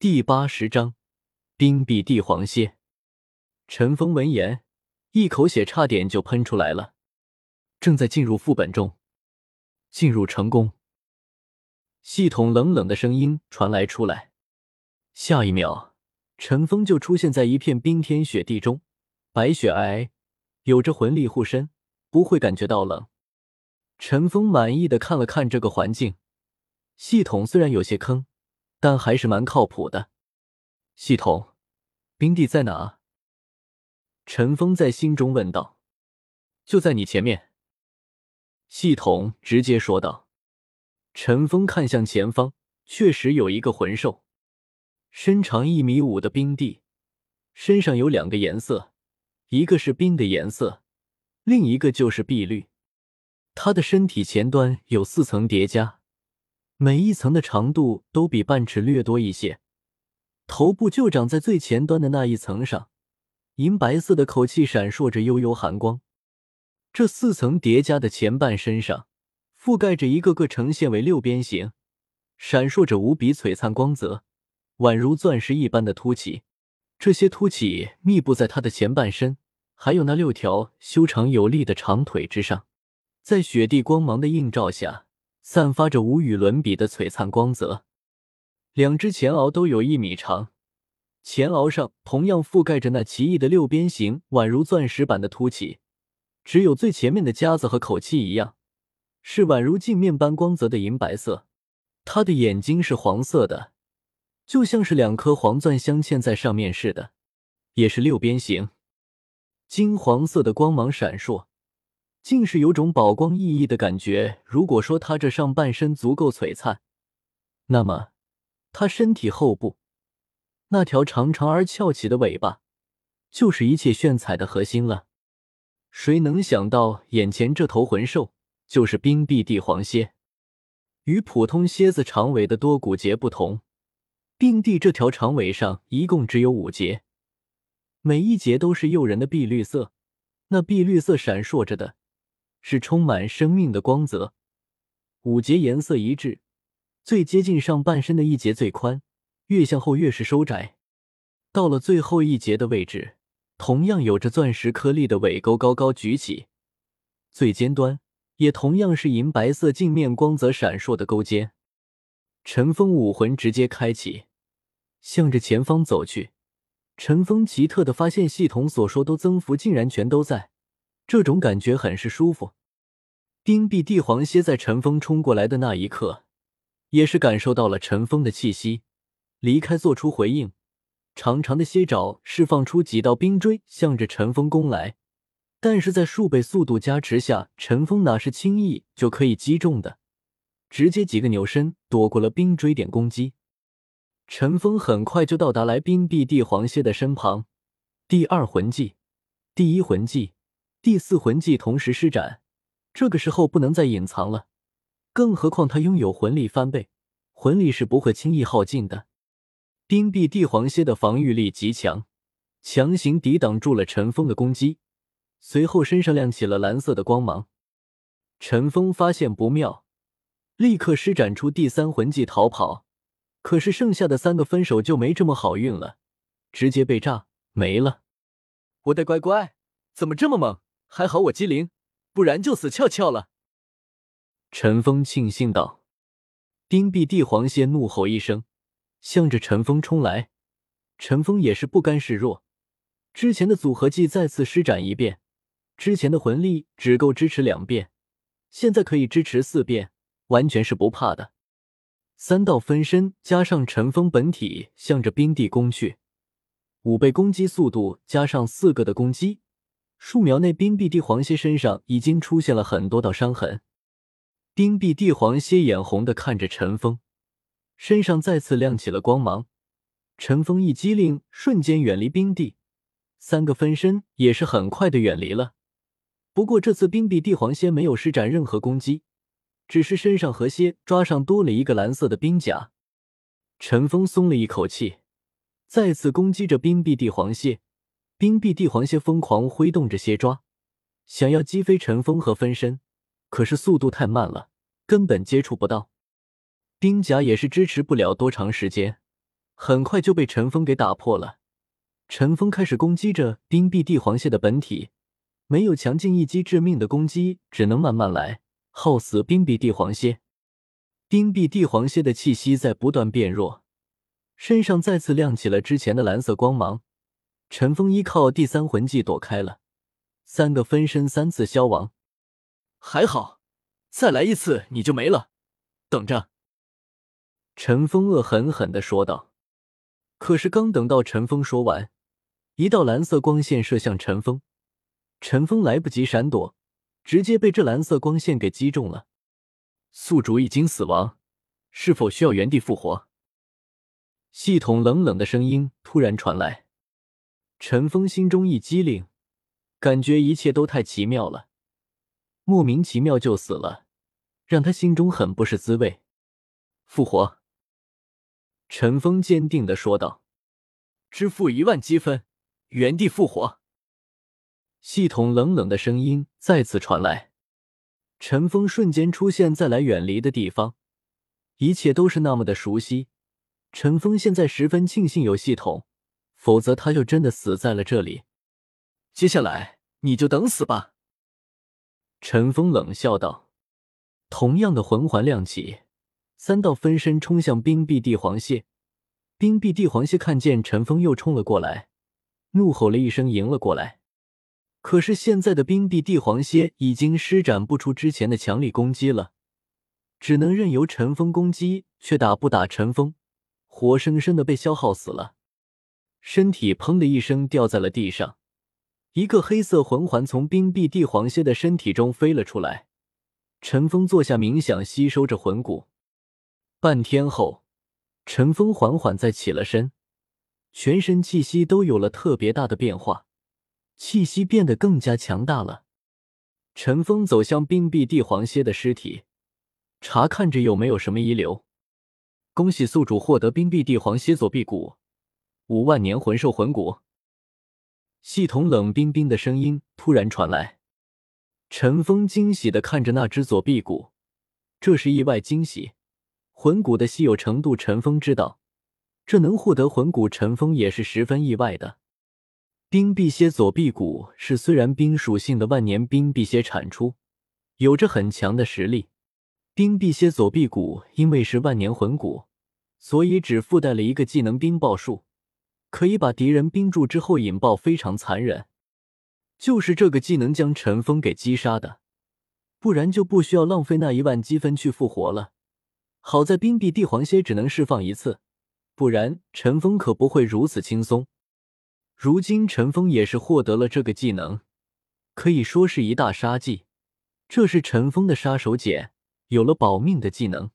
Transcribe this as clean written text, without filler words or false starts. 第80章冰壁帝皇蝎。陈锋闻言，一口血差点就喷出来了。正在进入副本中，进入成功。系统冷冷的声音传来出来。下一秒，陈锋就出现在一片冰天雪地中，白雪皑皑，有着魂力护身，不会感觉到冷。陈锋满意的看了看这个环境，系统虽然有些坑，但还是蛮靠谱的。系统，冰帝在哪？陈锋在心中问道。就在你前面。系统直接说道。陈锋看向前方，确实有一个魂兽。身长1.5米的冰帝，身上有两个颜色，一个是冰的颜色，另一个就是碧绿。它的身体前端有4层叠加。每一层的长度都比半尺略多一些，头部就长在最前端的那一层上，银白色的口气闪烁着幽幽寒光。这4层叠加的前半身上，覆盖着一个个呈现为六边形，闪烁着无比璀璨光泽，宛如钻石一般的凸起。这些凸起密布在它的前半身，还有那6条修长有力的长腿之上，在雪地光芒的映照下，散发着无与伦比的璀璨光泽。两只前螯都有1米长，前螯上同样覆盖着那奇异的六边形，宛如钻石般的凸起。只有最前面的夹子和口器一样，是宛如镜面般光泽的银白色。它的眼睛是黄色的，就像是2颗黄钻镶嵌在上面似的，也是六边形。金黄色的光芒闪烁，竟是有种宝光熠熠的感觉。如果说他这上半身足够璀璨，那么他身体后部那条长长而翘起的尾巴，就是一切炫彩的核心了。谁能想到眼前这头魂兽就是冰壁帝皇蝎。与普通蝎子长尾的多骨节不同，冰帝这条长尾上一共只有5节，每一节都是诱人的碧绿色，那碧绿色闪烁着的是充满生命的光泽。5节颜色一致，最接近上半身的1节最宽，越向后越是收窄。到了最后1节的位置，同样有着钻石颗粒的尾钩高高举起，最尖端也同样是银白色镜面光泽闪烁的钩尖。陈锋武魂直接开启，向着前方走去。陈锋奇特的发现，系统所说的增幅竟然全都在，这种感觉很是舒服。冰壁帝皇蝎在陈锋冲过来的那一刻，也是感受到了陈锋的气息，离开做出回应，长长的蝎爪释放出几道冰锥，向着陈锋攻来。但是在数倍速度加持下，陈锋哪是轻易就可以击中的，直接几个扭身躲过了冰锥点攻击。陈锋很快就到达来冰壁帝皇蝎的身旁，第2魂技、第1魂技。第4魂技同时施展，这个时候不能再隐藏了，更何况他拥有魂力翻倍，魂力是不会轻易耗尽的。冰壁帝皇蝎的防御力极强，强行抵挡住了陈锋的攻击，随后身上亮起了蓝色的光芒。陈锋发现不妙，立刻施展出第3魂技逃跑，可是剩下的3个分手就没这么好运了，直接被炸没了。我的乖乖，怎么这么猛？还好我机灵，不然就死翘翘了。陈锋庆幸道。冰壁帝皇蝎怒吼一声，向着陈锋冲来。陈锋也是不甘示弱，之前的组合技再次施展一遍，之前的魂力只够支持2遍，现在可以支持4遍，完全是不怕的。3道分身加上陈锋本体向着冰帝攻去，5倍攻击速度加上4个的攻击，数秒内冰壁帝皇蝎身上已经出现了很多道伤痕。冰壁帝皇蝎眼红的看着陈锋，身上再次亮起了光芒。陈锋一机灵，瞬间远离冰帝，3个分身也是很快的远离了。不过这次冰壁帝皇蝎没有施展任何攻击，只是身上和蝎抓上多了一个蓝色的冰甲。陈锋松了一口气，再次攻击着冰壁帝皇蝎。冰壁帝皇蝎疯狂挥动着蝎抓，想要击飞陈锋和分身，可是速度太慢了，根本接触不到。冰甲也是支持不了多长时间，很快就被陈锋给打破了。陈锋开始攻击着冰臂帝皇蟹的本体，没有强劲一击致命的攻击，只能慢慢来，耗死冰臂帝皇蟹。冰臂帝皇蟹的气息在不断变弱，身上再次亮起了之前的蓝色光芒。陈锋依靠第三魂技躲开了，三个分身三次消亡。还好，再来一次你就没了，等着。陈锋恶狠狠地说道。可是刚等到陈锋说完，一道蓝色光线射向陈锋，陈锋来不及闪躲，直接被这蓝色光线给击中了。宿主已经死亡，是否需要原地复活？系统冷冷的声音突然传来。陈锋心中一激灵，感觉一切都太奇妙了，莫名其妙就死了，让他心中很不是滋味。复活。陈锋坚定地说道。支付10000积分，原地复活。系统冷冷的声音再次传来。陈锋瞬间出现在来远离的地方，一切都是那么的熟悉。陈锋现在十分庆幸有系统，否则他就真的死在了这里。接下来你就等死吧。陈锋冷笑道。同样的魂环亮起，三道分身冲向冰臂帝皇蟹。冰臂帝皇蟹看见陈锋又冲了过来，怒吼了一声迎了过来。可是现在的冰臂帝皇蟹已经施展不出之前的强力攻击了，只能任由陈锋攻击，却打不打陈锋，活生生的被消耗死了。身体砰的一声掉在了地上，一个黑色魂环从冰臂帝皇蟹的身体中飞了出来。陈锋坐下冥想，吸收着魂骨。半天后，陈锋缓缓再起了身，全身气息都有了特别大的变化，气息变得更加强大了。陈锋走向冰臂帝皇蝎的尸体，查看着有没有什么遗留。恭喜宿主获得冰臂帝皇蝎左臂骨50000年魂兽魂骨。系统冷冰冰的声音突然传来。陈锋惊喜地看着那只左臂骨，这是意外惊喜。魂骨的稀有程度陈锋知道，这能获得魂骨陈锋也是十分意外的。冰臂蝎左臂骨是虽然冰属性的万年冰臂蝎产出，有着很强的实力。冰臂蝎左臂骨因为是万年魂骨，所以只附带了一个技能冰爆术，可以把敌人冰住之后引爆，非常残忍。就是这个技能将陈锋给击杀的，不然就不需要浪费那10000积分去复活了。好在冰臂帝皇蝎只能释放一次，不然陈锋可不会如此轻松。如今陈锋也是获得了这个技能，可以说是一大杀技。这是陈锋的杀手锏，有了保命的技能。